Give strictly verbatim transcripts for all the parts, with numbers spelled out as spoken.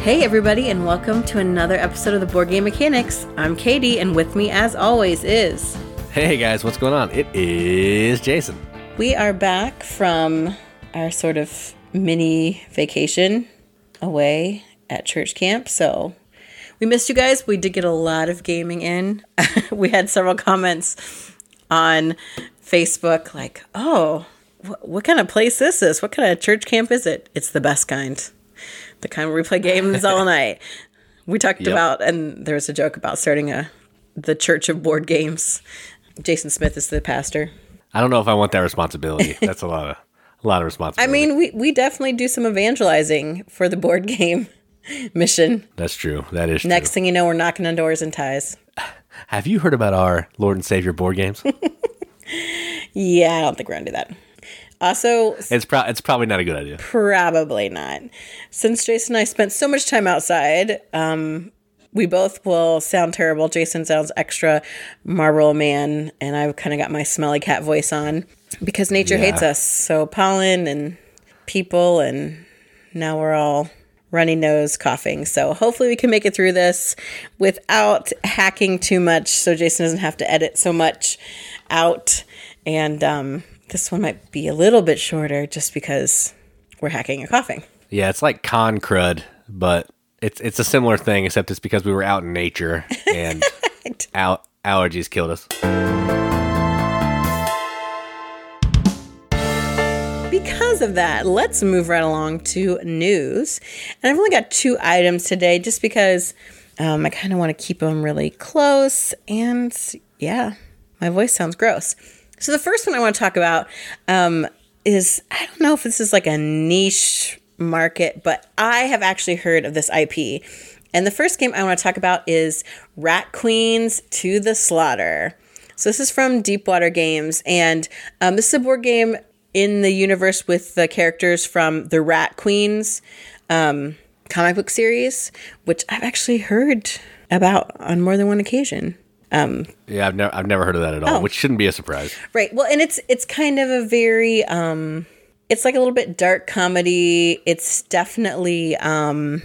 Hey everybody, and welcome to another episode of the Board Game Mechanics. I'm Katie, and with me as always is... Hey guys, what's going on? It is Jason. We are back from our sort of mini vacation away at church camp, so we missed you guys. We did get a lot of gaming in. We had several comments on Facebook like, oh, wh- what kind of place is this? What kind of church camp is it? It's the best kind. The kind where we play games all night. We talked yep. about, and there was a joke about starting a the Church of Board Games. Jason Smith is the pastor. I don't know if I want that responsibility. That's a lot of a lot of responsibility. I mean, we, we definitely do some evangelizing for the board game mission. That's true. That is true. Next thing you know, we're knocking on doors in ties. Have you heard about our Lord and Savior board games? Yeah, I don't think we're going to do that. Also, it's, pro- it's probably not a good idea. Probably not. Since Jason and I spent so much time outside, um, we both will sound terrible. Jason sounds extra Marble Man, and I've kind of got my smelly cat voice on because nature yeah. hates us. So pollen and people, and now we're all runny nose coughing. So hopefully we can make it through this without hacking too much so Jason doesn't have to edit so much out. And... um This one might be a little bit shorter just because we're hacking and coughing. Yeah, it's like con crud, but it's it's a similar thing, except it's because we were out in nature and al- allergies killed us. Because of that, let's move right along to news. And I've only got two items today just because um, I kind of want to keep them really close. And yeah, my voice sounds gross. So the first one I want to talk about um, is, I don't know if this is like a niche market, but I have actually heard of this I P. And the first game I want to talk about is Rat Queens to the Slaughter. So this is from Deepwater Games. And um, this is a board game in the universe with the characters from the Rat Queens um, comic book series, which I've actually heard about on more than one occasion. Um, yeah, I've never I've never heard of that at all, oh. which shouldn't be a surprise. Right. Well, and it's it's kind of a very um, it's like a little bit dark comedy. It's definitely um,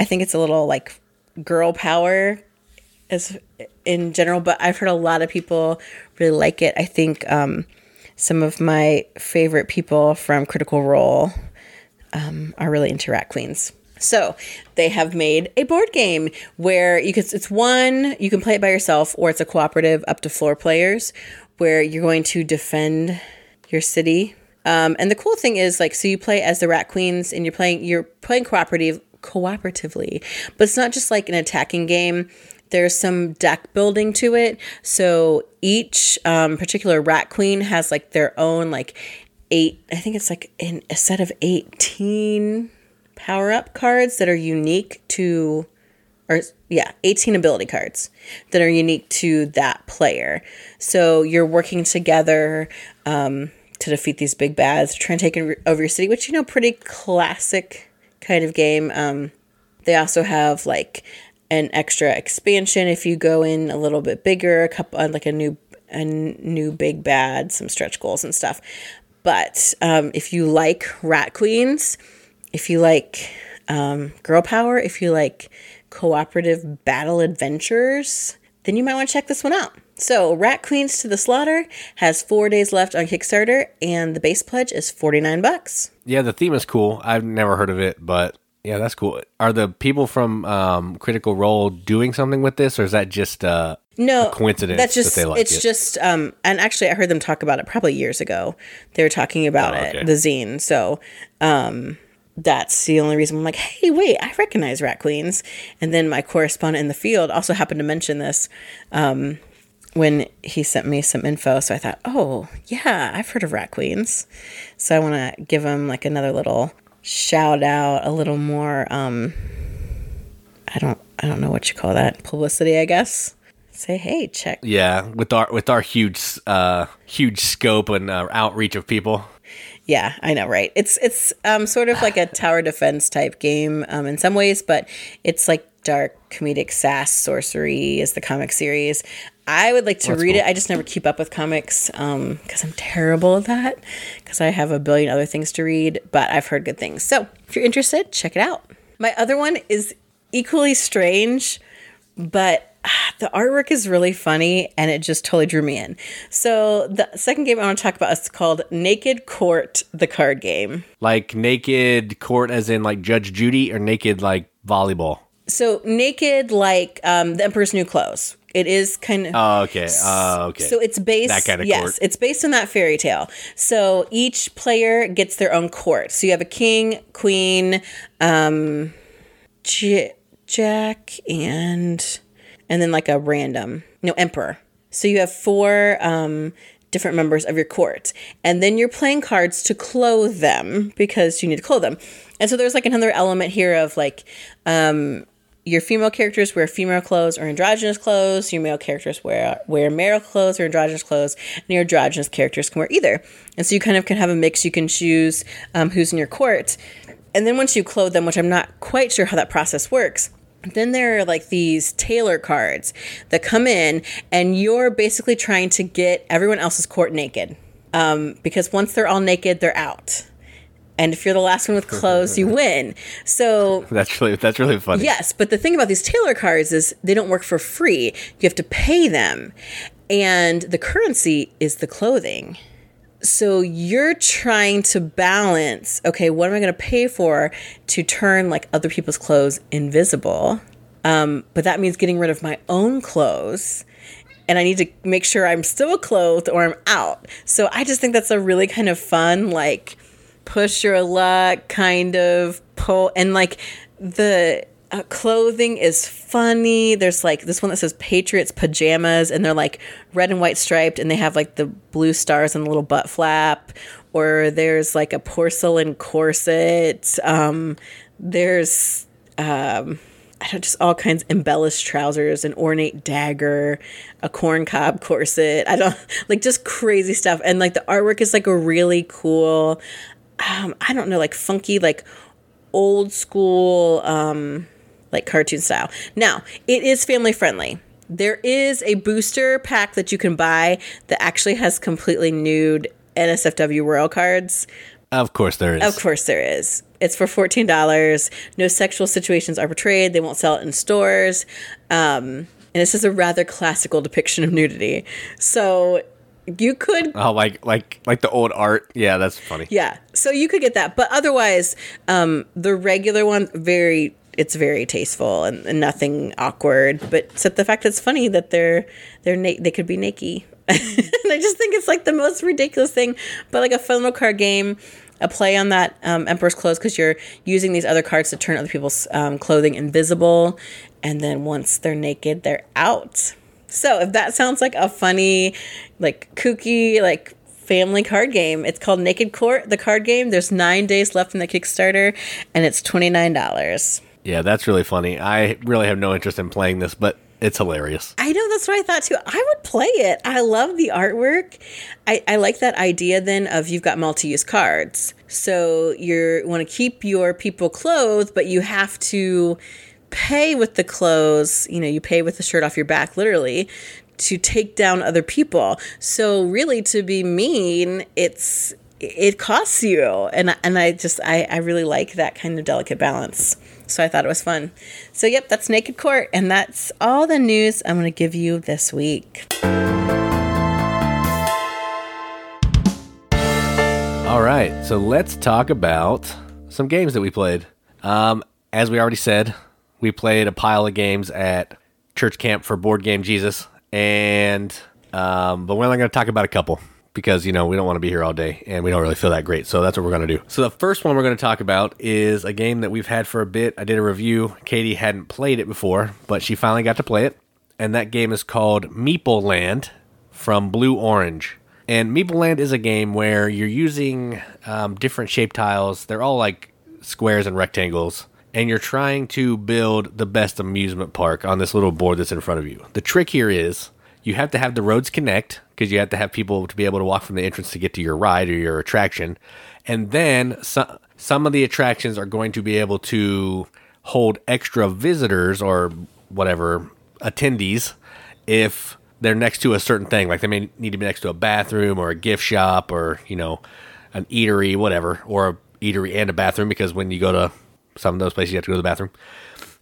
I think it's a little like girl power as in general. But I've heard a lot of people really like it. I think um, some of my favorite people from Critical Role um, are really into Rat Queens. So they have made a board game where you can, it's one, you can play it by yourself, or it's a cooperative up to four players where you're going to defend your city. Um, and the cool thing is like, so you play as the Rat Queens and you're playing, you're playing cooperative cooperatively, but it's not just like an attacking game. There's some deck building to it. So each um, particular Rat Queen has like their own, like eight, I think it's like in a set of eighteen power-up cards that are unique to, or yeah, eighteen ability cards that are unique to that player. So you're working together um, to defeat these big bads, try and take over your city, which, you know, pretty classic kind of game. Um, they also have like an extra expansion if you go in a little bit bigger, a couple like a new a new big bad, some stretch goals and stuff. But um, if you like Rat Queens, if you like um, girl power, if you like cooperative battle adventures, then you might want to check this one out. So Rat Queens to the Slaughter has four days left on Kickstarter, and the base pledge is forty-nine bucks. Yeah, the theme is cool. I've never heard of it, but yeah, that's cool. Are the people from um, Critical Role doing something with this, or is that just uh, no, a coincidence that's just, that they like it's it? It's just, um, and actually I heard them talk about it probably years ago. They were talking about oh, okay. it, the zine, so... Um, that's the only reason I'm like, hey, wait, I recognize Rat Queens. And then my correspondent in the field also happened to mention this um, when he sent me some info. So I thought, oh, yeah, I've heard of Rat Queens. So I want to give him like another little shout out, a little more. Um, I don't I don't know what you call that. Publicity, I guess. Say, hey, check. Yeah, with our with our huge, uh, huge scope and uh, outreach of people. Yeah, I know, right? It's it's um, sort of like a tower defense type game um, in some ways, but it's like dark comedic sass sorcery is the comic series. I would like to That's read cool. it. I just never keep up with comics um, because I'm terrible at that because I have a billion other things to read, but I've heard good things. So if you're interested, check it out. My other one is equally strange, but ah, the artwork is really funny and it just totally drew me in. So the second game I want to talk about is called Naked Court, the card game. Like Naked Court as in like Judge Judy, or naked like volleyball? So naked like um, The Emperor's New Clothes. It is kind of... Oh, okay. Uh, okay. So it's based... That kind of yes, court. It's based on that fairy tale. So each player gets their own court. So you have a king, queen, um, J- jack, and... And then like a random... No, emperor. So you have four um, different members of your court. And then you're playing cards to clothe them because you need to clothe them. And so there's like another element here of like... Um, your female characters wear female clothes or androgynous clothes. Your male characters wear wear male clothes or androgynous clothes. And your androgynous characters can wear either. And so you kind of can have a mix. You can choose um, who's in your court. And then once you clothe them, which I'm not quite sure how that process works, then there are like these tailor cards that come in. And you're basically trying to get everyone else's court naked. Um, because once they're all naked, they're out. And if you're the last one with clothes, you win. So that's really that's really funny. Yes, but the thing about these tailor cards is they don't work for free. You have to pay them. And the currency is the clothing. So you're trying to balance, okay, what am I going to pay for to turn like other people's clothes invisible? Um, but that means getting rid of my own clothes. And I need to make sure I'm still clothed or I'm out. So I just think that's a really kind of fun, like... push your luck kind of pull, and like the uh, clothing is funny. There's like this one that says Patriots pajamas, and they're like red and white striped, and they have like the blue stars and the little butt flap. Or there's like a porcelain corset. Um, there's um, I don't just all kinds of embellished trousers, an ornate dagger, a corncob corset. I don't like just crazy stuff, and like the artwork is like a really cool. Um, I don't know, like funky, like old school, um, like cartoon style. Now, it is family friendly. There is a booster pack that you can buy that actually has completely nude N S F W royal cards. Of course there is. Of course there is. It's for fourteen dollars. No sexual situations are portrayed. They won't sell it in stores. Um, and it's just a rather classical depiction of nudity. So... You could oh like like like the old art. Yeah, that's funny. Yeah, so you could get that, but otherwise, um, the regular one very it's very tasteful and, and nothing awkward. But except the fact that it's funny that they're they're na- they could be naked, and I just think it's like the most ridiculous thing. But like a fun little card game, a play on that um, Emperor's clothes because you're using these other cards to turn other people's um, clothing invisible, and then once they're naked, they're out. So if that sounds like a funny, like kooky, like family card game, it's called Naked Court, the card game. There's nine days left in the Kickstarter, and it's twenty-nine dollars. Yeah, that's really funny. I really have no interest in playing this, but it's hilarious. I know, that's what I thought too. I would play it. I love the artwork. I, I like that idea then of you've got multi-use cards. So you want to keep your people clothed, but you have to... pay with the clothes, you know, you pay with the shirt off your back, literally, to take down other people. So really, to be mean, it's it costs you. And, and I just, I, I really like that kind of delicate balance. So I thought it was fun. So yep, that's Naked Court. And that's all the news I'm going to give you this week. All right, so let's talk about some games that we played. Um, as we already said, we played a pile of games at church camp for Board Game Jesus, and um, but we're only going to talk about a couple because, you know, we don't want to be here all day, and we don't really feel that great, so that's what we're going to do. So the first one we're going to talk about is a game that we've had for a bit. I did a review. Katie hadn't played it before, but she finally got to play it, and that game is called Meeple Land from Blue Orange. And Meeple Land is a game where you're using um, different shape tiles. They're all like squares and rectangles. And you're trying to build the best amusement park on this little board that's in front of you. The trick here is you have to have the roads connect because you have to have people to be able to walk from the entrance to get to your ride or your attraction. And then some, some of the attractions are going to be able to hold extra visitors or whatever attendees if they're next to a certain thing. Like they may need to be next to a bathroom or a gift shop or, you know, an eatery, whatever, or a eatery and a bathroom because when you go to some of those places you have to go to the bathroom.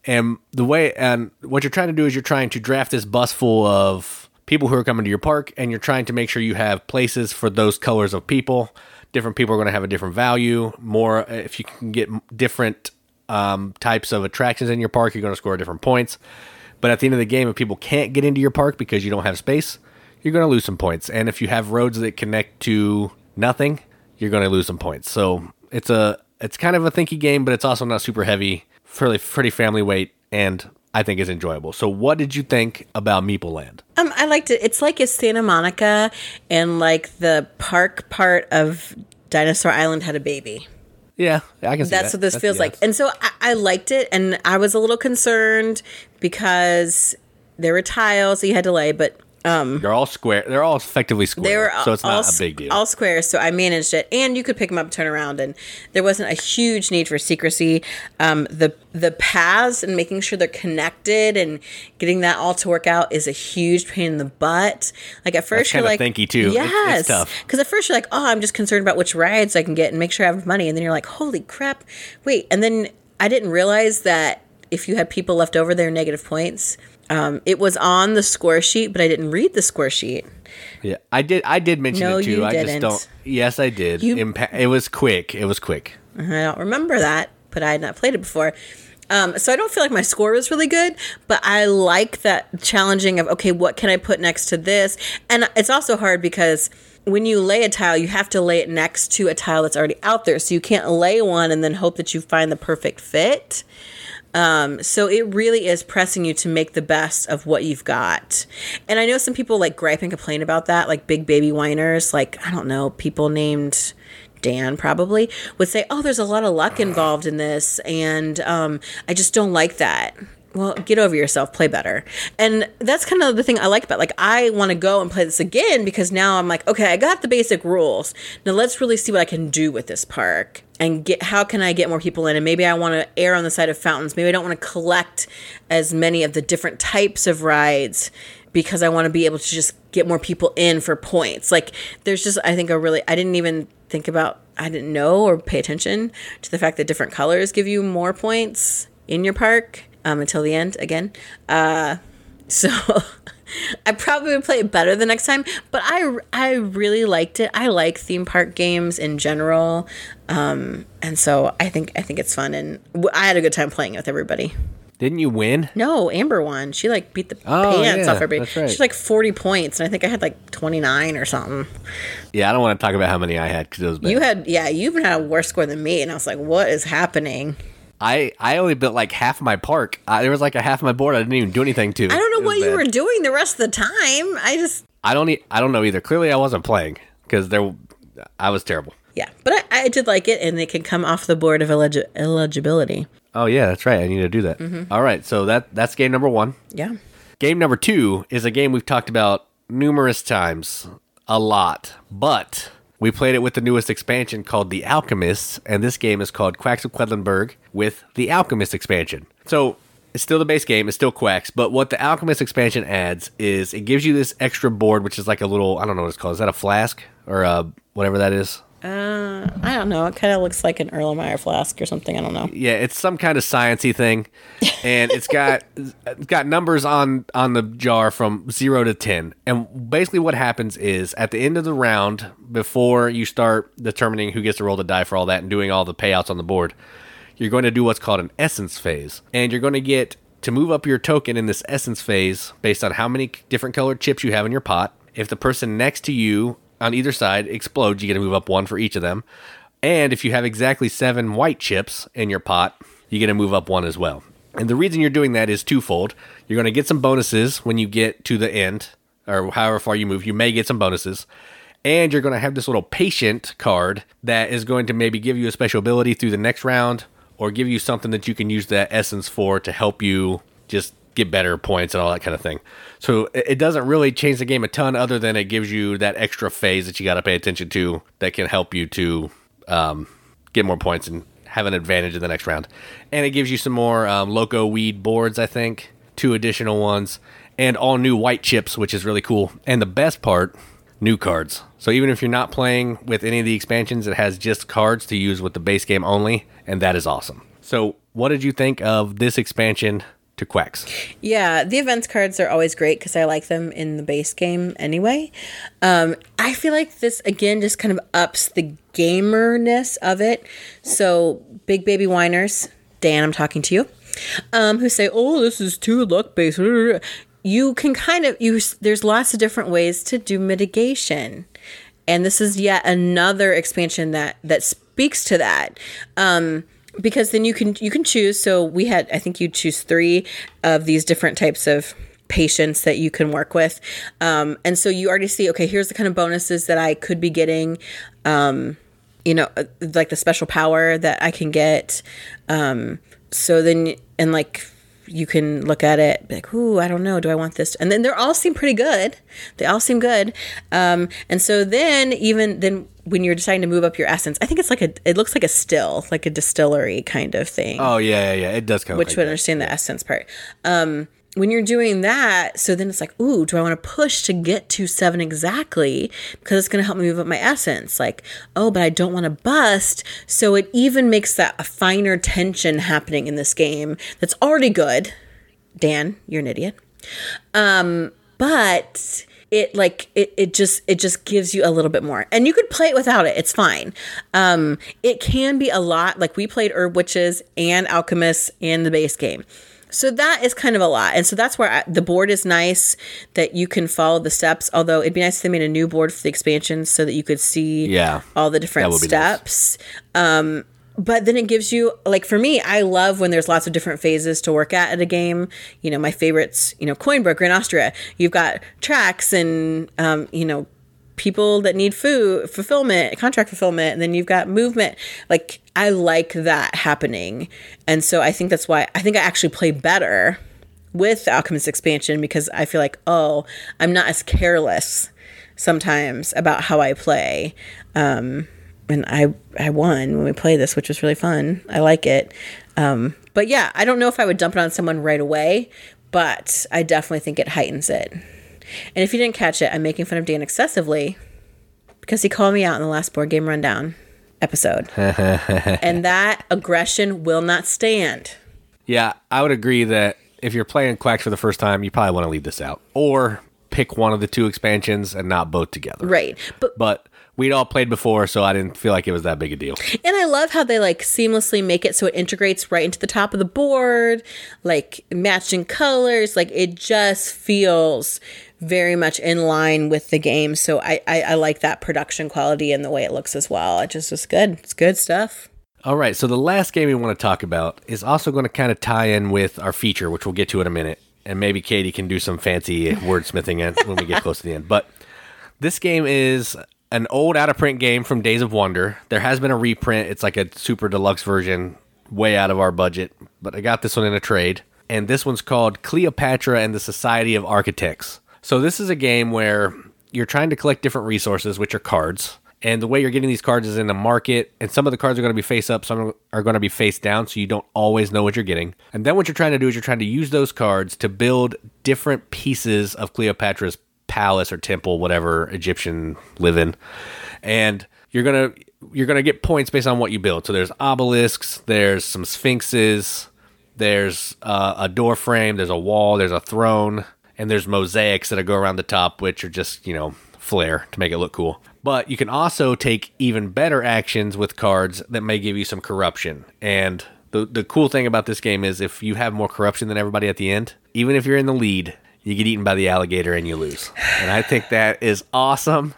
And the way, and what you're trying to do is you're trying to draft this bus full of people who are coming to your park, and you're trying to make sure you have places for those colors of people. Different people are going to have a different value. More, if you can get different um, types of attractions in your park, you're going to score different points. But at the end of the game, if people can't get into your park because you don't have space, you're going to lose some points. And if you have roads that connect to nothing, you're going to lose some points. So it's a, it's kind of a thinky game, but it's also not super heavy. Fairly, pretty family weight, and I think is enjoyable. So what did you think about Meeple Land? Um, I liked it. It's like if Santa Monica and like the park part of Dinosaur Island had a baby. Yeah, I can see that. That's what this feels like. And so I, I liked it, and I was a little concerned because there were tiles that you had to lay, but Um, they're all square. They're all effectively square. They were all, so it's not all, a big deal. All square, so I managed it. And you could pick them up, turn around, and there wasn't a huge need for secrecy. Um, the the paths and making sure they're connected and getting that all to work out is a huge pain in the butt. Like at first, you're like, thank you too. Yes, it's, it's tough. Because at first you're like, oh, I'm just concerned about which rides I can get and make sure I have money. And then you're like, holy crap, wait. And then I didn't realize that if you had people left over, they're negative points. Um, it was on the score sheet, but I didn't read the score sheet. Yeah, I did. I did mention no, it too. You I didn't. just don't. Yes, I did. You, Impa- it was quick. It was quick. I don't remember that, but I had not played it before. Um, so I don't feel like my score was really good, but I like that challenging of, okay, what can I put next to this? And it's also hard because when you lay a tile, you have to lay it next to a tile that's already out there. So you can't lay one and then hope that you find the perfect fit. Um, so it really is pressing you to make the best of what you've got. And I know some people like gripe and complain about that, like big baby whiners, like, I don't know, people named Dan probably would say, oh, there's a lot of luck involved in this. And um, I just don't like that. Well, get over yourself, play better. And that's kind of the thing I like about, like, I want to go and play this again because now I'm like, okay, I got the basic rules. Now let's really see what I can do with this park and get, how can I get more people in? And maybe I want to err on the side of fountains. Maybe I don't want to collect as many of the different types of rides because I want to be able to just get more people in for points. Like there's just, I think a really, I didn't even think about, I didn't know or pay attention to the fact that different colors give you more points in your park. Um, until the end again. Uh, so I probably would play it better the next time, but I, I really liked it. I like theme park games in general. Um, and so I think, I think it's fun. And I had a good time playing it with everybody. Didn't you win? No, Amber won. She like beat the oh, pants yeah, off everybody. Right. She's like forty points, and I think I had like twenty-nine or something. Yeah, I don't want to talk about how many I had because it was bad. You had, yeah, you even had a worse score than me, and I was like, what is happening? I, I only built like half my park. I, there was like a half of my board I didn't even do anything to. I don't know what bad. you were doing the rest of the time. I just I don't e- I don't know either. Clearly, I wasn't playing because there I was terrible. Yeah, but I, I did like it, and they can come off the board of eligi- eligibility. Oh yeah, that's right. I need to do that. Mm-hmm. All right, so that that's game number one. Yeah. Game number two is a game we've talked about numerous times, a lot, but we played it with the newest expansion called The Alchemists, and this game is called Quacks of Quedlinburg with The Alchemist expansion. So it's still the base game, it's still Quacks, but what The Alchemist expansion adds is it gives you this extra board, which is like a little, I don't know what it's called. Is that a flask or a, whatever that is? Uh, I don't know. It kind of looks like an Erlenmeyer flask or something. I don't know. Yeah, it's some kind of sciencey thing, and it's got it's got numbers on on the jar from zero to ten. And basically, what happens is at the end of the round, before you start determining who gets to roll the die for all that and doing all the payouts on the board, you're going to do what's called an essence phase, and you're going to get to move up your token in this essence phase based on how many different colored chips you have in your pot. If the person next to you on either side explodes, you get to move up one for each of them. And if you have exactly seven white chips in your pot, you get to move up one as well. And the reason you're doing that is twofold. You're going to get some bonuses when you get to the end, or however far you move, you may get some bonuses. And you're going to have this little patient card that is going to maybe give you a special ability through the next round, or give you something that you can use that essence for to help you just get better points and all that kind of thing. So it doesn't really change the game a ton, other than it gives you that extra phase that you got to pay attention to that can help you to um, get more points and have an advantage in the next round. And it gives you some more um, loco weed boards, I think, two additional ones, and all new white chips, which is really cool. And the best part, new cards. So even if you're not playing with any of the expansions, it has just cards to use with the base game only, and that is awesome. So what did you think of this expansion to Quacks? Yeah, the events cards are always great because I like them in the base game anyway. Um, I feel like this, again, just kind of ups the gamerness of it. So big baby whiners, Dan, I'm talking to you, um, who say, oh, this is too luck-based. You can kind of, you, there's lots of different ways to do mitigation. And this is yet another expansion that, that speaks to that. Um, because then you can, you can choose. So we had, I think you choose three of these different types of patients that you can work with. Um, and so you already see, okay, here's the kind of bonuses that I could be getting. Um, you know, like the special power that I can get. Um, so then, and like, you can look at it like, ooh, I don't know. Do I want this? And then they all seem pretty good. They all seem good. Um, and so then even then when you're deciding to move up your essence, I think it's like a, it looks like a still, like a distillery kind of thing. Oh yeah. Yeah. yeah. It does come. Which like would that. Understand the essence part. Um, when you're doing that, so then it's like, ooh, do I want to push to get to seven exactly? Because it's going to help me move up my essence. Like, oh, but I don't want to bust. So it even makes that a finer tension happening in this game that's already good. Dan, you're an idiot. Um, but it like, it, it just, it just gives you a little bit more. And you could play it without it. It's fine. Um, it can be a lot. Like we played Herb Witches and Alchemists in the base game. So that is kind of a lot. And so that's where I, the board is nice that you can follow the steps, although it'd be nice if they made a new board for the expansion so that you could see yeah, all the different steps. Nice. Um, but then it gives you, like for me, I love when there's lots of different phases to work at at a game. You know, my favorites, you know, Coinbroker in Austria. You've got tracks and, um, you know, people that need food, fulfillment, contract fulfillment, and then you've got movement. Like, I like that happening. And so I think that's why I think I actually play better with the Alchemist expansion because I feel like, oh, I'm not as careless sometimes about how I play. Um, and I, I won when we played this, which was really fun. I like it. Um, but yeah, I don't know if I would dump it on someone right away, but I definitely think it heightens it. And if you didn't catch it, I'm making fun of Dan excessively because he called me out in the last Board Game Rundown episode. And that aggression will not stand. Yeah, I would agree that if you're playing Quacks for the first time, you probably want to leave this out. Or pick one of the two expansions and not both together. Right. But, but we'd all played before, so I didn't feel like it was that big a deal. And I love how they like seamlessly make it so it integrates right into the top of the board, like matching colors. Like it just feels very much in line with the game. So I, I, I like that production quality and the way it looks as well. It just is good. It's good stuff. All right. So the last game we want to talk about is also going to kind of tie in with our feature, which we'll get to in a minute. And maybe Katie can do some fancy wordsmithing when we get close to the end. But this game is an old out-of-print game from Days of Wonder. There has been a reprint. It's like a super deluxe version, way out of our budget. But I got this one in a trade. And this one's called Cleopatra and the Society of Architects. So this is a game where you're trying to collect different resources, which are cards. And the way you're getting these cards is in the market. And some of the cards are going to be face up, some are going to be face down, so you don't always know what you're getting. And then what you're trying to do is you're trying to use those cards to build different pieces of Cleopatra's palace or temple, whatever Egyptian live in. And you're going to you're going to get points based on what you build. So there's obelisks, there's some sphinxes, there's uh, a door frame, there's a wall, there's a throne. And there's mosaics that go around the top, which are just, you know, flair to make it look cool. But you can also take even better actions with cards that may give you some corruption. And the the cool thing about this game is if you have more corruption than everybody at the end, even if you're in the lead, you get eaten by the alligator and you lose. And I think that is awesome.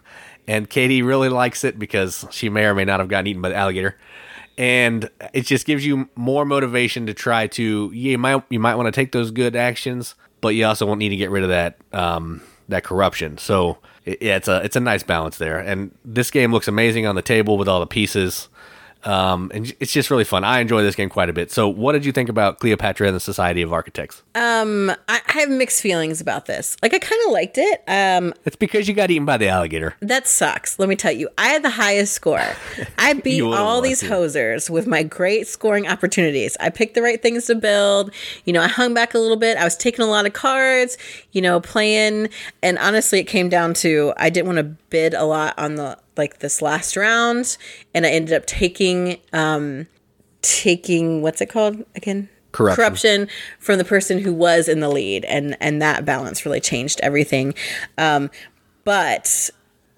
And Katie really likes it because she may or may not have gotten eaten by the alligator. And it just gives you more motivation to try to, you might, you might want to take those good actions, but you also won't need to get rid of that um, that corruption. So it, yeah, it's a it's a nice balance there. And this game looks amazing on the table with all the pieces. Um, and it's just really fun. I enjoy this game quite a bit. So what did you think about Cleopatra and the Society of Architects? Um, I, I have mixed feelings about this. Like, I kind of liked it. Um, it's because you got eaten by the alligator. That sucks. Let me tell you. I had the highest score. I beat all these to. hosers with my great scoring opportunities. I picked the right things to build. You know, I hung back a little bit. I was taking a lot of cards, you know, playing. And honestly, it came down to I didn't want to bid a lot on the like this last round, and I ended up taking um taking, what's it called again? Corruption. Corruption from the person who was in the lead. And, and that balance really changed everything. Um, but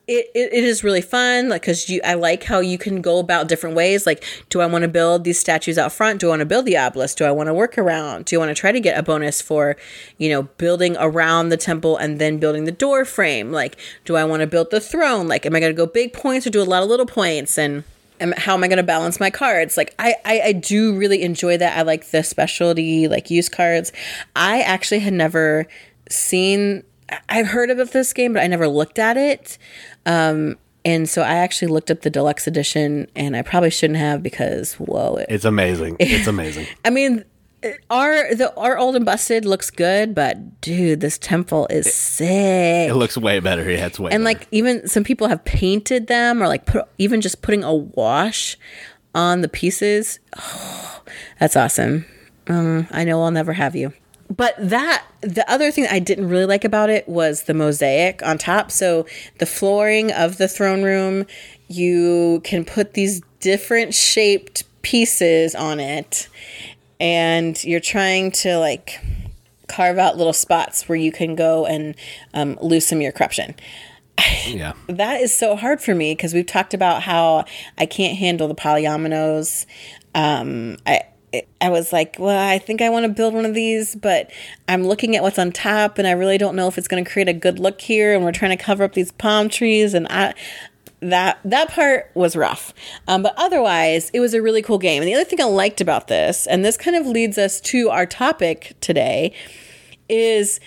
It, it it is really fun, like, because you I like how you can go about different ways. Like, do I want to build these statues out front? Do I want to build the obelisk? Do I want to work around? Do you want to try to get a bonus for, you know, building around the temple and then building the door frame? Like, do I want to build the throne? Like, am I going to go big points or do a lot of little points? And am, how am I going to balance my cards? Like, I, I, I do really enjoy that. I like the specialty, like, use cards. I actually had never seen... I've heard about this game, but I never looked at it. Um, and so I actually looked up the deluxe edition, and I probably shouldn't have because, whoa. It, it's amazing. It's amazing. I mean, our the our Old and Busted looks good, but, dude, this temple is it, sick. It looks way better. Yeah, it's way and, better. Like, even some people have painted them or, like, put, even just putting a wash on the pieces. Oh, that's awesome. Um, I know I'll never have you. But that, the other thing that I didn't really like about it was the mosaic on top. So the flooring of the throne room, you can put these different shaped pieces on it. And you're trying to, like, carve out little spots where you can go and um, loosen your corruption. Yeah. That is so hard for me because we've talked about how I can't handle the polyominoes. Um, I... I was like, well, I think I want to build one of these, but I'm looking at what's on top and I really don't know if it's going to create a good look here. And we're trying to cover up these palm trees. And I, that, that part was rough. Um, but otherwise it was a really cool game. And the other thing I liked about this, and this kind of leads us to our topic today, is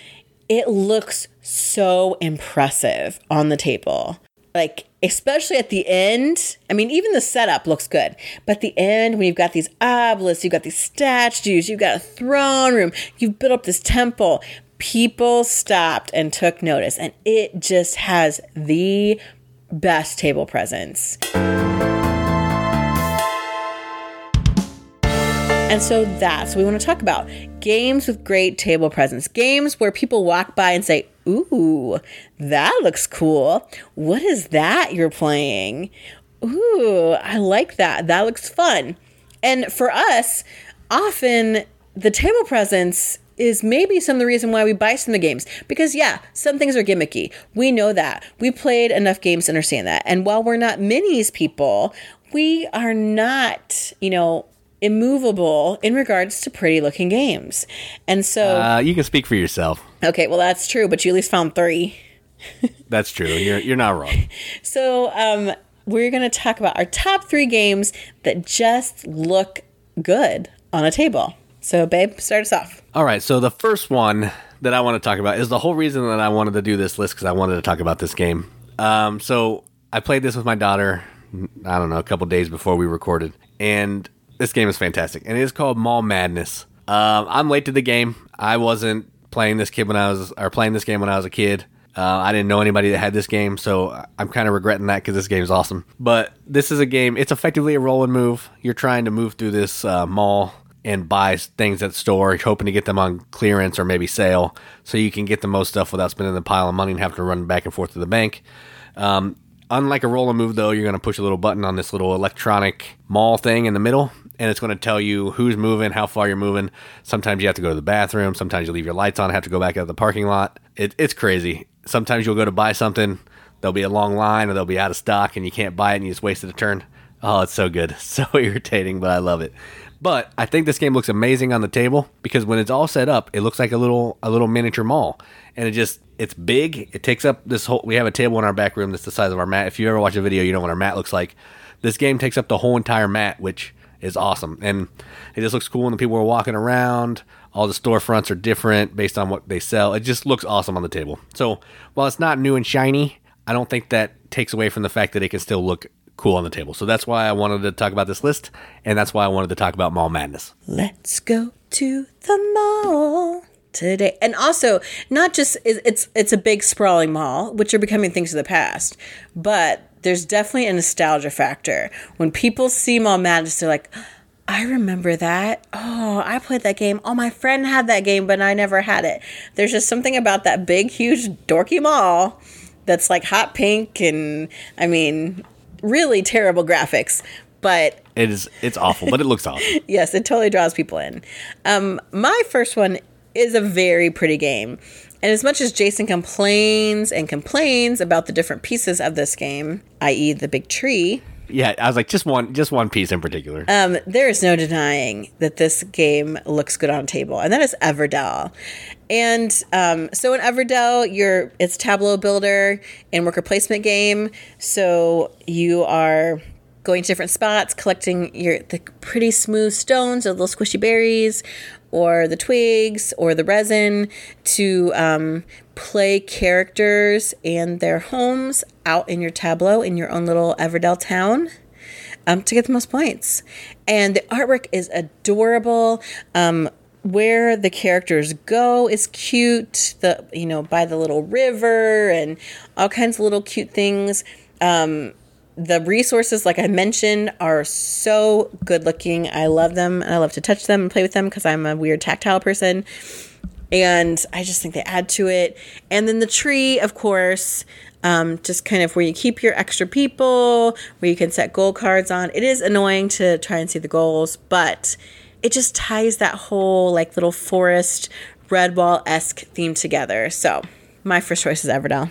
it looks so impressive on the table. Like, especially at the end, I mean, even the setup looks good. But at the end, when you've got these obelisks, you've got these statues, you've got a throne room, you've built up this temple, people stopped and took notice. And it just has the best table presence. And so that's what we want to talk about. Games with great table presence. Games where people walk by and say, ooh, that looks cool. What is that you're playing? Ooh, I like that. That looks fun. And for us, often the table presence is maybe some of the reason why we buy some of the games. Because, yeah, some things are gimmicky. We know that. We played enough games to understand that. And while we're not minis people, we are not, you know, immovable in regards to pretty looking games. And so uh, you can speak for yourself. Okay, well, that's true, but you at least found three. That's true. You're you're not wrong. So um, we're going to talk about our top three games that just look good on a table. So, babe, start us off. All right. So the first one that I want to talk about is the whole reason that I wanted to do this list because I wanted to talk about this game. Um, so I played this with my daughter, I don't know, a couple days before we recorded. And this game is fantastic, and it is called Mall Madness. Um, I'm late to the game. I wasn't playing this kid when I was, or playing this game when I was a kid. Uh, I didn't know anybody that had this game, so I'm kind of regretting that because this game is awesome. But this is a game. It's effectively a roll and move. You're trying to move through this uh, mall and buy things at store, hoping to get them on clearance or maybe sale, so you can get the most stuff without spending the pile of money and having to run back and forth to the bank. Um, unlike a roll and move, though, you're going to push a little button on this little electronic mall thing in the middle. And it's going to tell you who's moving, how far you're moving. Sometimes you have to go to the bathroom. Sometimes you leave your lights on, have to go back out of the parking lot. It, it's crazy. Sometimes you'll go to buy something. There'll be a long line or they'll be out of stock and you can't buy it and you just wasted a turn. Oh, it's so good. So irritating, but I love it. But I think this game looks amazing on the table because when it's all set up, it looks like a little a little miniature mall. And it just, it's big. It takes up this whole, we have a table in our back room that's the size of our mat. If you ever watch a video, you know what our mat looks like. This game takes up the whole entire mat, which is awesome, and it just looks cool when the people are walking around. All the storefronts are different based on what they sell. It just looks awesome on the table. So while it's not new and shiny, I don't think that takes away from the fact that it can still look cool on the table. So that's why I wanted to talk about this list, and that's why I wanted to talk about Mall Madness. Let's go to the mall today. And also, not just it's it's a big sprawling mall, which are becoming things of the past, but there's definitely a nostalgia factor. When people see Mall Madness, they're like, I remember that. Oh, I played that game. Oh, my friend had that game, but I never had it. There's just something about that big, huge, dorky mall that's like hot pink and, I mean, really terrible graphics. But It is, it's awful, but it looks awesome. Yes, it totally draws people in. Um, my first one is a very pretty game. And as much as Jason complains and complains about the different pieces of this game, that is the big tree. Yeah, I was like, just one just one piece in particular. Um, there is no denying that this game looks good on table, and that is Everdell. And um, so in Everdell, you're, it's tableau builder and worker placement game, so you are going to different spots, collecting your the pretty smooth stones or little squishy berries or the twigs or the resin to um, play characters and their homes out in your tableau in your own little Everdell town um, to get the most points. And the artwork is adorable. Um, where the characters go is cute. The you know, by the little river and all kinds of little cute things. Um, The resources, like I mentioned, are so good looking. I love them. I love to touch them and play with them because I'm a weird tactile person. And I just think they add to it. And then the tree, of course, um, just kind of where you keep your extra people, where you can set goal cards on. It is annoying to try and see the goals, but it just ties that whole like little forest, Redwall-esque theme together. So my first choice is Everdell.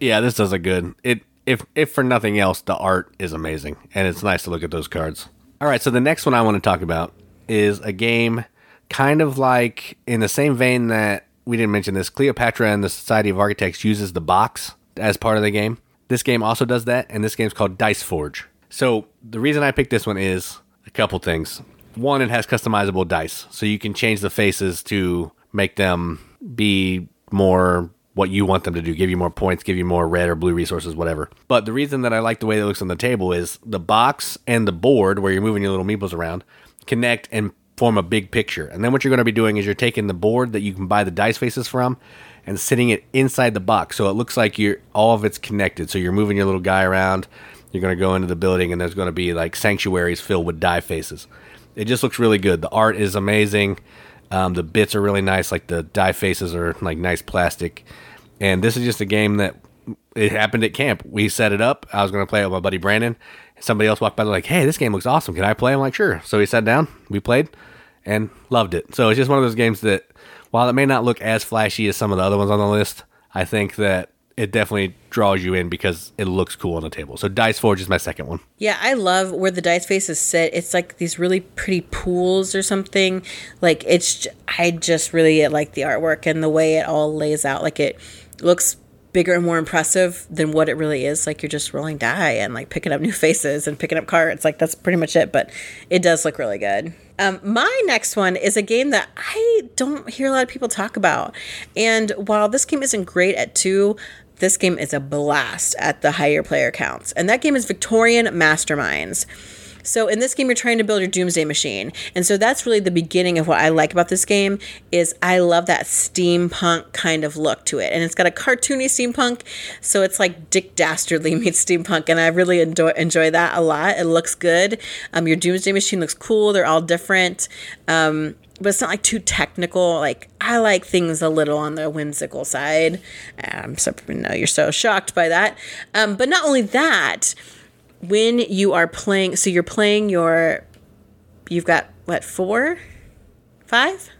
Yeah, this does a good... It. If if for nothing else, the art is amazing, and it's nice to look at those cards. All right, so the next one I want to talk about is a game kind of like, in the same vein that we didn't mention this, Cleopatra and the Society of Architects uses the box as part of the game. This game also does that, and this game's called Dice Forge. So the reason I picked this one is a couple things. One, it has customizable dice, so you can change the faces to make them be more... what you want them to do, give you more points, give you more red or blue resources, whatever. But the reason that I like the way it looks on the table is the box and the board, where you're moving your little meeples around, connect and form a big picture. And then what you're going to be doing is you're taking the board that you can buy the dice faces from and sitting it inside the box. So it looks like you're all of it's connected. So you're moving your little guy around, you're going to go into the building, and there's going to be like sanctuaries filled with die faces. It just looks really good. The art is amazing. Um, the bits are really nice, like the die faces are like nice plastic. And this is just a game that it happened at camp. We set it up. I was going to play it with my buddy Brandon. Somebody else walked by, they're like, hey, this game looks awesome. Can I play? I'm like, sure. So we sat down, we played, and loved it. So it's just one of those games that, while it may not look as flashy as some of the other ones on the list, I think that it definitely draws you in because it looks cool on the table. So Dice Forge is my second one. Yeah, I love where the dice faces sit. It's like these really pretty pools or something. Like it's, I just really like the artwork and the way it all lays out. Like it looks bigger and more impressive than what it really is. Like you're just rolling die and like picking up new faces and picking up cards. Like that's pretty much it, but it does look really good. Um, my next one is a game that I don't hear a lot of people talk about. And while this game isn't great at two, this game is a blast at the higher player counts. And that game is Victorian Masterminds. So in this game, you're trying to build your doomsday machine. And so that's really the beginning of what I like about this game is I love that steampunk kind of look to it. And it's got a cartoony steampunk. So it's like Dick Dastardly meets steampunk. And I really enjoy, enjoy that a lot. It looks good. Um, your doomsday machine looks cool. They're all different. Um, but it's not like too technical. Like I like things a little on the whimsical side. I'm so, no, you're so shocked by that. Um, but not only that, when you are playing, so you're playing your, you've got, what, four? Five?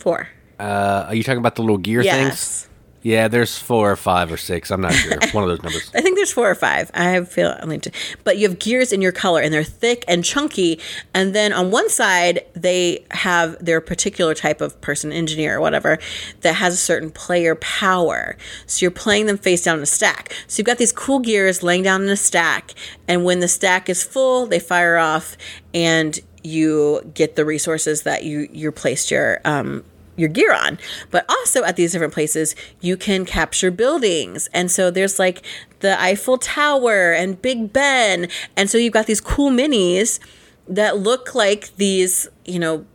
Four. Uh, are you talking about the little gear yes. things? Yeah, there's four or five or six. I'm not sure. One of those numbers. I think there's four or five. I feel, I mean, but you have gears in your color, and they're thick and chunky. And then on one side, they have their particular type of person, engineer or whatever, that has a certain player power. So you're playing them face down in a stack. So you've got these cool gears laying down in a stack. And when the stack is full, they fire off, and you get the resources that you you placed your um. your gear on. But also at these different places, you can capture buildings. And so there's like the Eiffel Tower and Big Ben. And so you've got these cool minis that look like these, you know,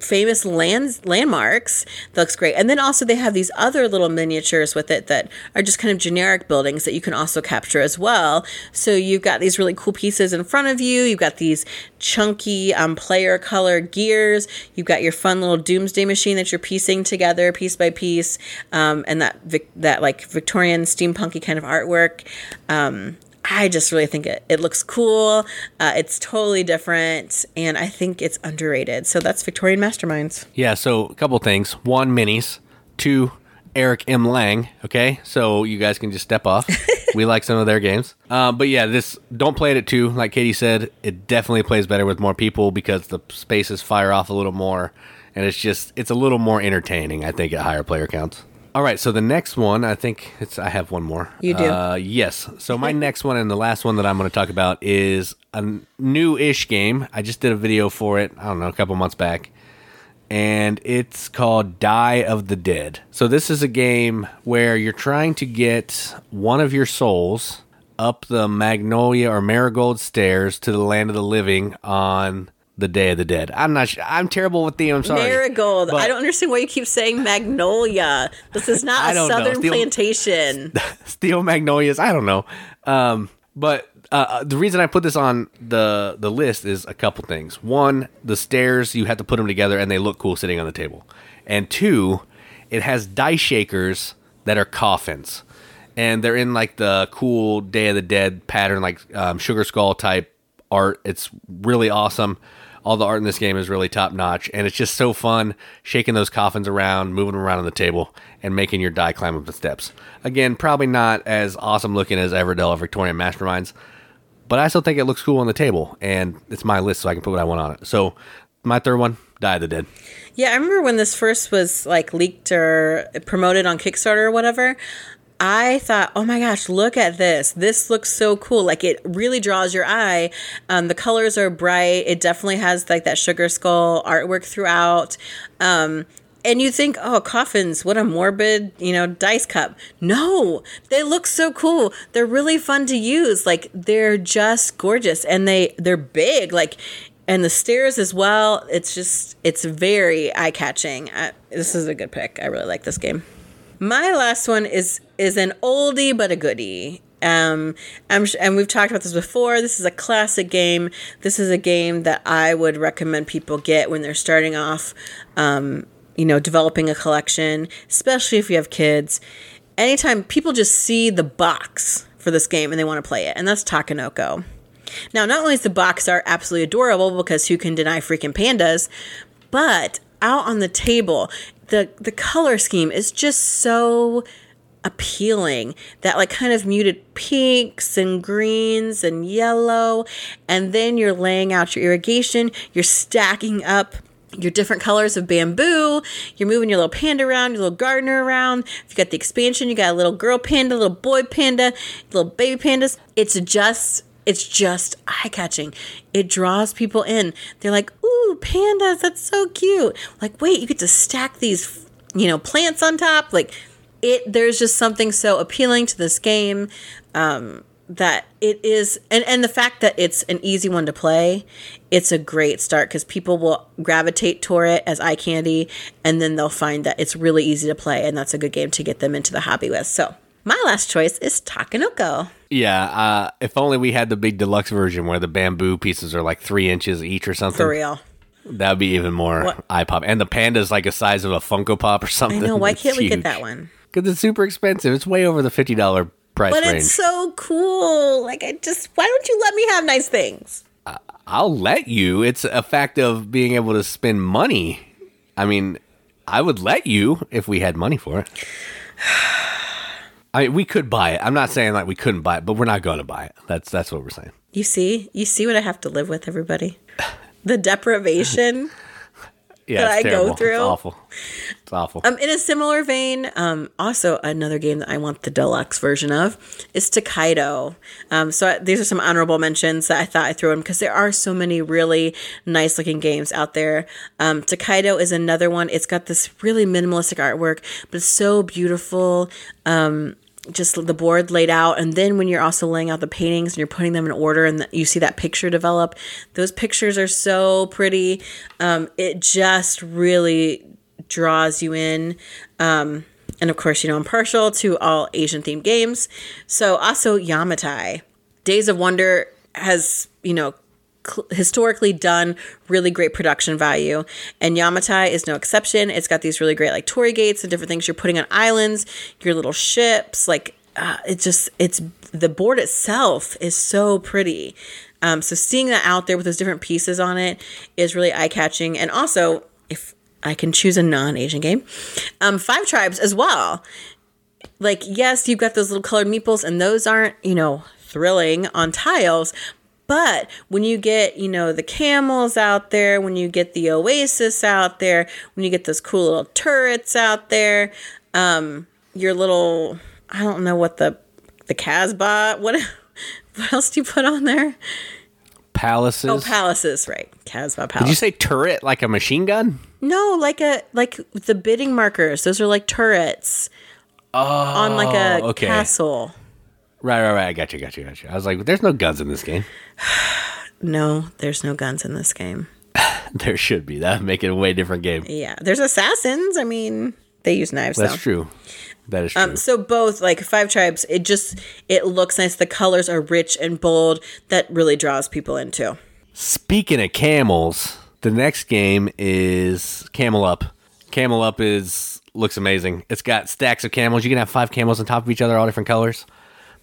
famous lands, landmarks. That looks great. And then also they have these other little miniatures with it that are just kind of generic buildings that you can also capture as well. So you've got these really cool pieces in front of you. You've got these chunky um, player color gears. You've got your fun little doomsday machine that you're piecing together piece by piece. Um, and that, that like Victorian steampunky kind of artwork. Um, I just really think it, it looks cool. Uh, it's totally different, and I think it's underrated. So that's Victorian Masterminds. Yeah, so a couple things. One, minis. Two, Eric M. Lang. Okay, so you guys can just step off. We like some of their games. Uh, but yeah, this, don't play it at two. Like Katie said, it definitely plays better with more people because the spaces fire off a little more, and it's just, it's a little more entertaining, I think, at higher player counts. All right, so the next one, I think it's, I have one more. You do? Uh, yes. So my next one and the last one that I'm going to talk about is a new-ish game. I just did a video for it, I don't know, a couple months back. And it's called Die of the Dead. So this is a game where you're trying to get one of your souls up the Magnolia or Marigold Stairs to the Land of the Living on The Day of the Dead. I'm not sure. I'm terrible with the, I'm sorry. Marigold. I don't understand why you keep saying Magnolia. This is not a southern steel, plantation. Steel magnolias. I don't know. Um, but uh, the reason I put this on the, the list is a couple things. One, the stairs, you have to put them together and they look cool sitting on the table. And two, it has dice shakers that are coffins. And they're in like the cool Day of the Dead pattern, like um, Sugar Skull type art. It's really awesome. All the art in this game is really top-notch, and it's just so fun shaking those coffins around, moving them around on the table, and making your die climb up the steps. Again, probably not as awesome-looking as Everdell or Victorian Masterminds, but I still think it looks cool on the table, and it's my list, so I can put what I want on it. So my third one, Die of the Dead. Yeah, I remember when this first was like leaked or promoted on Kickstarter or whatever, I thought, oh my gosh, look at this. This looks so cool. Like, it really draws your eye. Um, the colors are bright. It definitely has, like, that Sugar Skull artwork throughout. Um, and you think, oh, coffins, what a morbid, you know, dice cup. No, they look so cool. They're really fun to use. Like, they're just gorgeous. And they, they're big. Like, and the stairs as well. It's just, it's very eye-catching. I, this is a good pick. I really like this game. My last one is is an oldie but a goodie. Um, I'm sh- and we've talked about this before. This is a classic game. This is a game that I would recommend people get when they're starting off, um, you know, developing a collection, especially if you have kids. Anytime people just see the box for this game and they want to play it, and that's Takenoko. Now, not only is the box art absolutely adorable, because who can deny freaking pandas, but out on the table, the the color scheme is just so appealing. That like kind of muted pinks and greens and yellow, and then you're laying out your irrigation, you're stacking up your different colors of bamboo, you're moving your little panda around, your little gardener around. If you got the expansion, you got a little girl panda, little boy panda, little baby pandas. It's just It's just eye-catching. It draws people in. They're like, ooh, pandas, that's so cute. Like, wait, you get to stack these, you know, plants on top. Like, it. There's just something so appealing to this game um, that it is. And, and the fact that it's an easy one to play, it's a great start, because people will gravitate toward it as eye candy, and then they'll find that it's really easy to play, and that's a good game to get them into the hobby with. So my last choice is Takenoko. Yeah, uh, if only we had the big deluxe version where the bamboo pieces are like three inches each or something. For real. That would be even more eye-pop. And the panda's like the size of a Funko Pop or something. I know, why it's can't huge. We get that one? Because it's super expensive. It's way over the fifty dollars price but range. But it's so cool. Like, I just, why don't you let me have nice things? Uh, I'll let you. It's a fact of being able to spend money. I mean, I would let you if we had money for it. I mean, we could buy it. I'm not saying like we couldn't buy it, but we're not going to buy it. That's that's what we're saying. You see? You see what I have to live with, everybody? The deprivation yeah, that I terrible. go through. It's awful. It's awful. Um, in a similar vein, um, also another game that I want the deluxe version of is Takedo. Um, so I, these are some honorable mentions that I thought I threw in because there are so many really nice-looking games out there. Um, Takedo is another one. It's got this really minimalistic artwork, but it's so beautiful. Um, just the board laid out, and then when you're also laying out the paintings and you're putting them in order, and the, you see that picture develop, those pictures are so pretty. Um, it just really draws you in. Um, and of course, you know, I'm partial to all Asian themed games. So also Yamatai. Days of Wonder has, you know, cl- historically done really great production value, and Yamatai is no exception. It's got these really great like torii gates and different things you're putting on islands, your little ships, like uh, it just, it's, the board itself is so pretty. Um, so seeing that out there with those different pieces on it is really eye-catching. And also, if I can choose a non-Asian game, um, Five Tribes as well. Like, yes, you've got those little colored meeples, and those aren't, you know, thrilling on tiles. But when you get, you know, the camels out there, when you get the oasis out there, when you get those cool little turrets out there, um, your little, I don't know what the, the Casbah, what What else do you put on there? Palaces. Oh, palaces, right. Casbah palace. Did you say turret like a machine gun? No, like a like the bidding markers. Those are like turrets. Oh, on like a okay. castle. Right, right, right. I got you, got you, got you. I was like, there's no guns in this game. No, there's no guns in this game. There should be. That would make it a way different game. Yeah. There's assassins. I mean, they use knives, That's though. true. That is true. Um, so both, like, Five Tribes, it just, it looks nice. The colors are rich and bold. That really draws people in, too. Speaking of camels, the next game is Camel Up. Camel Up is looks amazing. It's got stacks of camels. You can have five camels on top of each other, all different colors.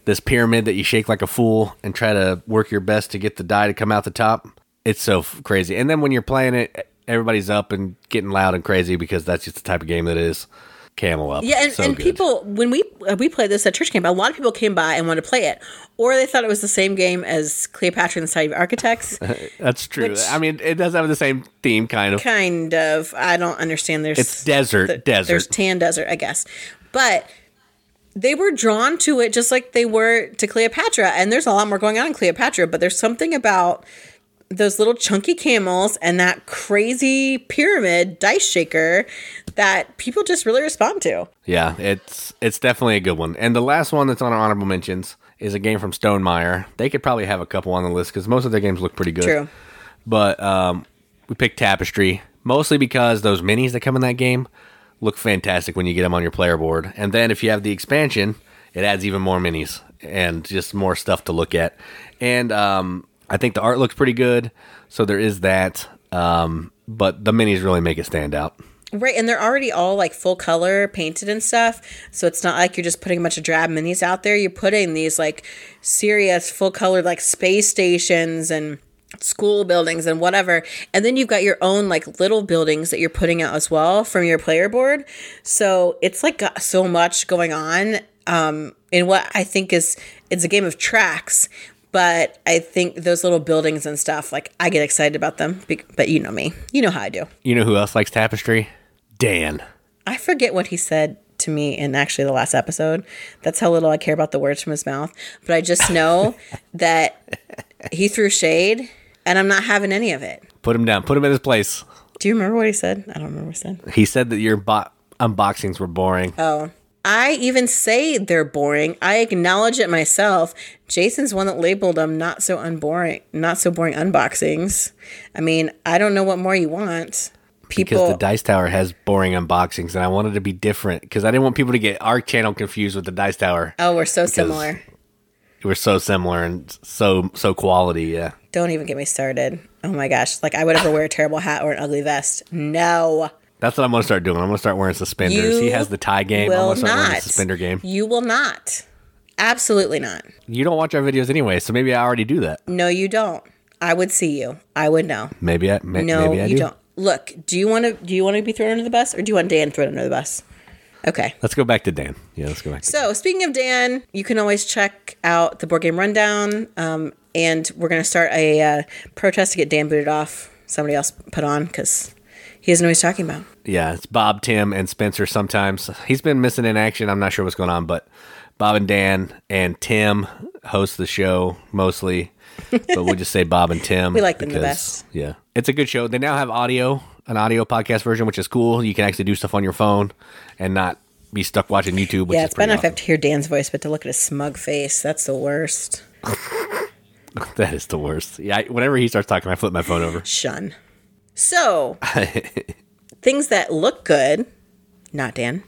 This pyramid that you shake like a fool and try to work your best to get the die to come out the top. It's so f- crazy. And then when you're playing it, everybody's up and getting loud and crazy because that's just the type of game that it is. Camel Up. Yeah, and, so and people, when we we played this at church camp, a lot of people came by and wanted to play it. Or they thought it was the same game as Cleopatra and the Society of Architects. That's true. Which, I mean, it does have the same theme, kind of. Kind of. I don't understand. There's It's desert. The, desert. There's tan desert, I guess. But they were drawn to it just like they were to Cleopatra. And there's a lot more going on in Cleopatra. But there's something about those little chunky camels and that crazy pyramid dice shaker that people just really respond to. Yeah, it's it's definitely a good one. And the last one that's on our honorable mentions is a game from Stonemaier. They could probably have a couple on the list because most of their games look pretty good. True. But um, we picked Tapestry, mostly because those minis that come in that game look fantastic when you get them on your player board. And then if you have the expansion, it adds even more minis and just more stuff to look at. And um, I think the art looks pretty good, so there is that. Um, but the minis really make it stand out. Right, and they're already all like full color painted and stuff, so it's not like you're just putting a bunch of drab minis out there. You're putting these like serious full color like space stations and school buildings and whatever, and then you've got your own like little buildings that you're putting out as well from your player board. So it's like got so much going on um, in what I think is it's a game of tracks. But I think those little buildings and stuff, like, I get excited about them. But you know me. You know how I do. You know who else likes Tapestry? Dan. I forget what he said to me in actually the last episode. That's how little I care about the words from his mouth. But I just know that he threw shade, and I'm not having any of it. Put him down. Put him in his place. Do you remember what he said? I don't remember what he said. He said that your bo- unboxings were boring. Oh, I even say they're boring. I acknowledge it myself. Jason's one that labeled them not so unboring, not so boring unboxings. I mean, I don't know what more you want. People, because the Dice Tower has boring unboxings, and I wanted to be different because I didn't want people to get our channel confused with the Dice Tower. Oh, we're so similar. We're so similar and so so quality. Yeah. Don't even get me started. Oh my gosh! Like I would ever wear a terrible hat or an ugly vest. No. That's what I'm going to start doing. I'm going to start wearing suspenders. You he has the tie game. Will I'm going to start not. wearing the suspender game. You will not. Absolutely not. You don't watch our videos anyway, so maybe I already do that. No, you don't. I would see you. I would know. Maybe I. Ma- no, maybe I you do. don't. Look, do you want to? Do you want to be thrown under the bus, or do you want Dan thrown under the bus? Okay. Let's go back to Dan. Yeah, let's go back. To so Dan. Speaking of Dan, you can always check out the Board Game Rundown, um, and we're going to start a uh, protest to get Dan booted off. Somebody else put on because he doesn't know what he's talking about. Yeah, it's Bob, Tim, and Spencer sometimes. He's been missing in action. I'm not sure what's going on, but Bob and Dan and Tim host the show mostly. But we'll just say Bob and Tim. We like them because, the best. Yeah. It's a good show. They now have audio, an audio podcast version, which is cool. You can actually do stuff on your phone and not be stuck watching YouTube. Which yeah, it's been awesome. Effective to hear Dan's voice, but to look at his smug face, that's the worst. That is the worst. Yeah, I, whenever he starts talking, I flip my phone over. Shun. So, things that look good, not Dan,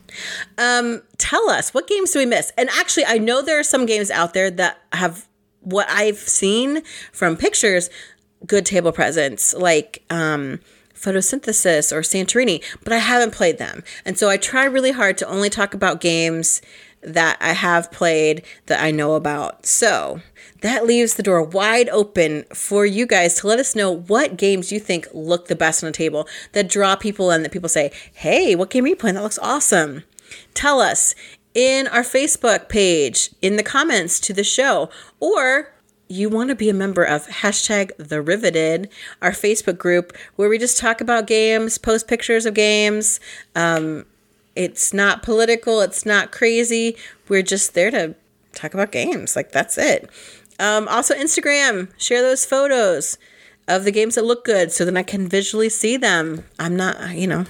um, tell us, what games do we miss? And actually, I know there are some games out there that have, what I've seen from pictures, good table presence, like um, Photosynthesis or Santorini, but I haven't played them. And so I try really hard to only talk about games that I have played that I know about. So that leaves the door wide open for you guys to let us know what games you think look the best on the table, that draw people in, that people say, hey, what game are you playing? That looks awesome. Tell us in our Facebook page, in the comments to the show, or you want to be a member of hashtag The Riveted, our Facebook group, where we just talk about games, post pictures of games. Um, it's not political. It's not crazy. We're just there to talk about games. Like, that's it. Um, also, Instagram, share those photos of the games that look good so then I can visually see them. I'm not, you know,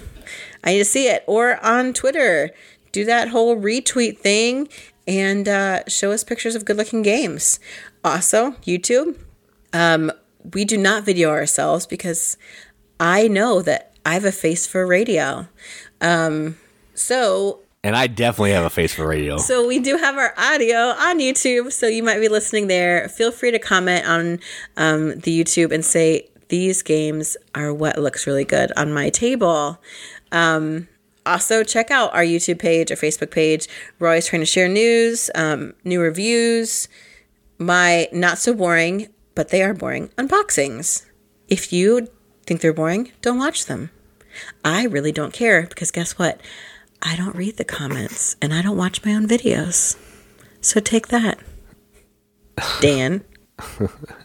I need to see it. Or on Twitter, do that whole retweet thing and uh, show us pictures of good-looking games. Also, YouTube, um, we do not video ourselves because I know that I have a face for radio. Um, so... And I definitely have a face for radio. So we do have our audio on YouTube, so you might be listening there. Feel free to comment on um, the YouTube and say, these games are what looks really good on my table. Um, also, check out our YouTube page, our Facebook page. We're always trying to share news, um, new reviews, my not-so-boring, but they are boring, unboxings. If you think they're boring, don't watch them. I really don't care because guess what? I don't read the comments, and I don't watch my own videos. So take that, Dan.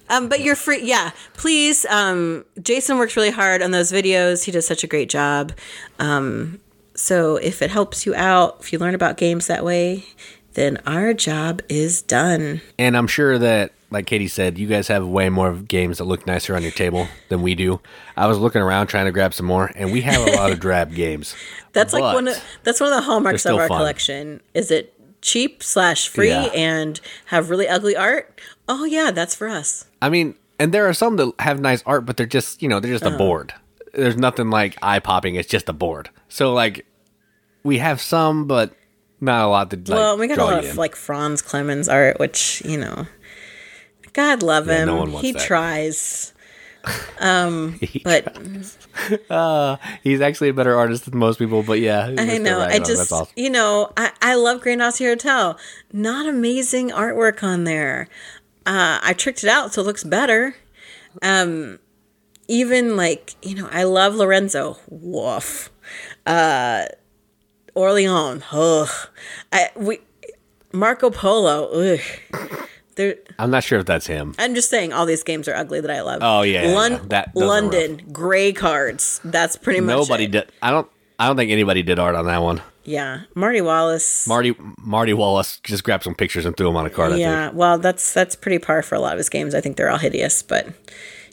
um, but you're free. Yeah, please. Um, Jason works really hard on those videos. He does such a great job. Um, so if it helps you out, if you learn about games that way, then our job is done. And I'm sure that, like Katie said, you guys have way more games that look nicer on your table than we do. I was looking around trying to grab some more, and we have a lot of drab games. That's like one of, that's one of the hallmarks of our fun. collection. Is it cheap slash free yeah. and have really ugly art? Oh, yeah, that's for us. I mean, and there are some that have nice art, but they're just, you know, they're just oh. a board. There's nothing like eye-popping. It's just a board. So, like, we have some, but not a lot to, like, well, we got a lot of, in. like, Franz Clemens art, which, you know... God love him. Yeah, no he that. tries. Um, he but tries. Uh, he's actually a better artist than most people. But yeah, I know. I just, That's awesome. you know, I, I love Grand Austria Hotel. Not amazing artwork on there. Uh, I tricked it out so it looks better. Um, even like, you know, I love Lorenzo. Woof. Uh, Orleans. Ugh. I, we, Marco Polo. Ugh. They're, I'm not sure if that's him. I'm just saying all these games are ugly that I love. Oh yeah, Lon- yeah that London rough. gray cards. That's pretty much nobody it. did. I don't. I don't think anybody did art on that one. Yeah, Marty Wallace. Marty Marty Wallace just grabbed some pictures and threw them on a card. Yeah, I think. well, that's that's pretty par for a lot of his games. I think they're all hideous, but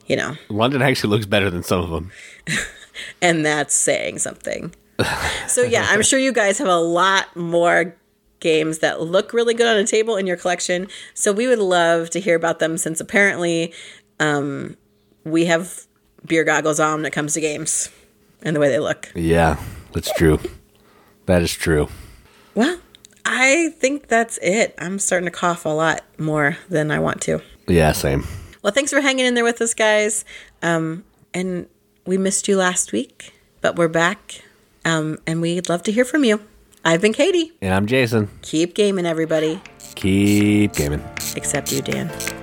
you know, London actually looks better than some of them, and that's saying something. So yeah, I'm sure you guys have a lot more games that look really good on a table in your collection. So we would love to hear about them since apparently um, we have beer goggles on when it comes to games and the way they look. Yeah, that's true. That is true. Well, I think that's it. I'm starting to cough a lot more than I want to. Yeah, same. Well, thanks for hanging in there with us, guys. Um, and we missed you last week, but we're back. Um, and we'd love to hear from you. I've been Katie. And I'm Jason. Keep gaming, everybody. Keep gaming. Except you, Dan.